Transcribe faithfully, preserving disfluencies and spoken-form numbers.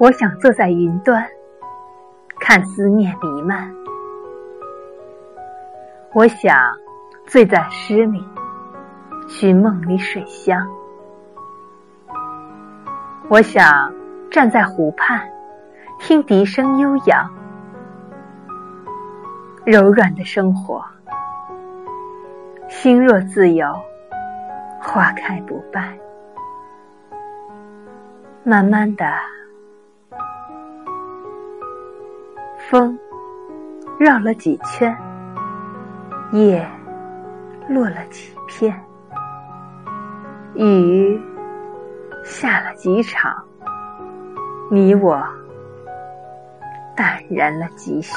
我想坐在云端，看思念弥漫。我想醉在诗里，寻梦里水乡。我想站在湖畔，听笛声悠扬。柔软的生活，心若自由，花开不败。慢慢的，风绕了几圈，叶落了几片，雨下了几场，你我淡然了几许。